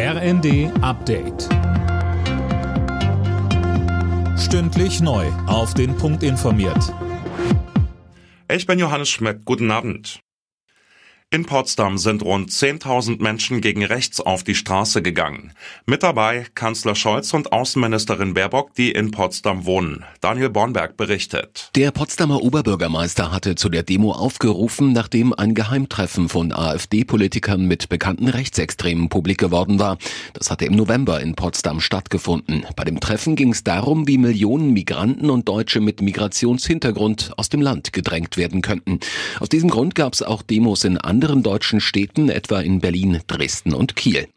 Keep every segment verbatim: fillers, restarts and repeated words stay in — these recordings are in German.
R N D Update. Stündlich neu auf den Punkt informiert. Ich bin Johannes Schmidt. Guten Abend. In Potsdam sind rund zehntausend Menschen gegen rechts auf die Straße gegangen. Mit dabei Kanzler Scholz und Außenministerin Baerbock, die in Potsdam wohnen. Daniel Bornberg berichtet. Der Potsdamer Oberbürgermeister hatte zu der Demo aufgerufen, nachdem ein Geheimtreffen von A f D-Politikern mit bekannten Rechtsextremen publik geworden war. Das hatte im November in Potsdam stattgefunden. Bei dem Treffen ging es darum, wie Millionen Migranten und Deutsche mit Migrationshintergrund aus dem Land gedrängt werden könnten. Aus diesem Grund gab es auch Demos in anderen anderen deutschen Städten, etwa in Berlin, Dresden und Kiel.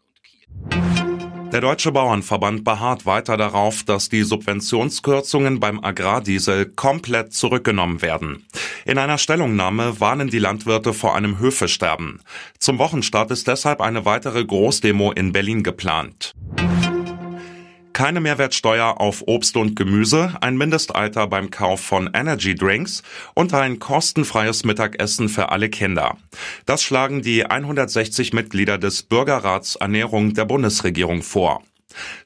Der Deutsche Bauernverband beharrt weiter darauf, dass die Subventionskürzungen beim Agrardiesel komplett zurückgenommen werden. In einer Stellungnahme warnen die Landwirte vor einem Höfesterben. Zum Wochenstart ist deshalb eine weitere Großdemo in Berlin geplant. Keine Mehrwertsteuer auf Obst und Gemüse, ein Mindestalter beim Kauf von Energy Drinks und ein kostenfreies Mittagessen für alle Kinder. Das schlagen die hundertsechzig Mitglieder des Bürgerrats Ernährung der Bundesregierung vor.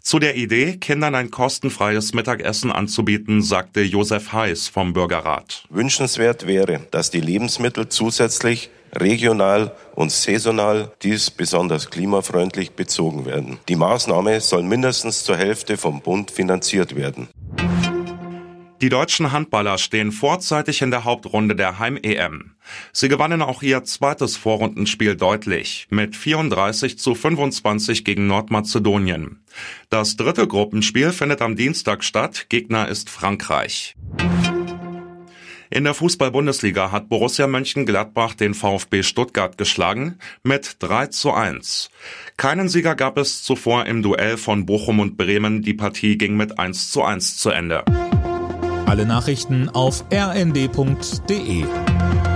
Zu der Idee, Kindern ein kostenfreies Mittagessen anzubieten, sagte Josef Heiß vom Bürgerrat. Wünschenswert wäre, dass die Lebensmittel zusätzlich regional und saisonal, dies besonders klimafreundlich, bezogen werden. Die Maßnahme soll mindestens zur Hälfte vom Bund finanziert werden. Die deutschen Handballer stehen vorzeitig in der Hauptrunde der Heim-E M. Sie gewannen auch ihr zweites Vorrundenspiel deutlich, mit vierunddreißig zu fünfundzwanzig gegen Nordmazedonien. Das dritte Gruppenspiel findet am Dienstag statt, Gegner ist Frankreich. In der Fußball-Bundesliga hat Borussia Mönchengladbach den VfB Stuttgart geschlagen mit drei zu eins. Keinen Sieger gab es zuvor im Duell von Bochum und Bremen. Die Partie ging mit eins zu eins zu Ende. Alle Nachrichten auf r n d punkt d e.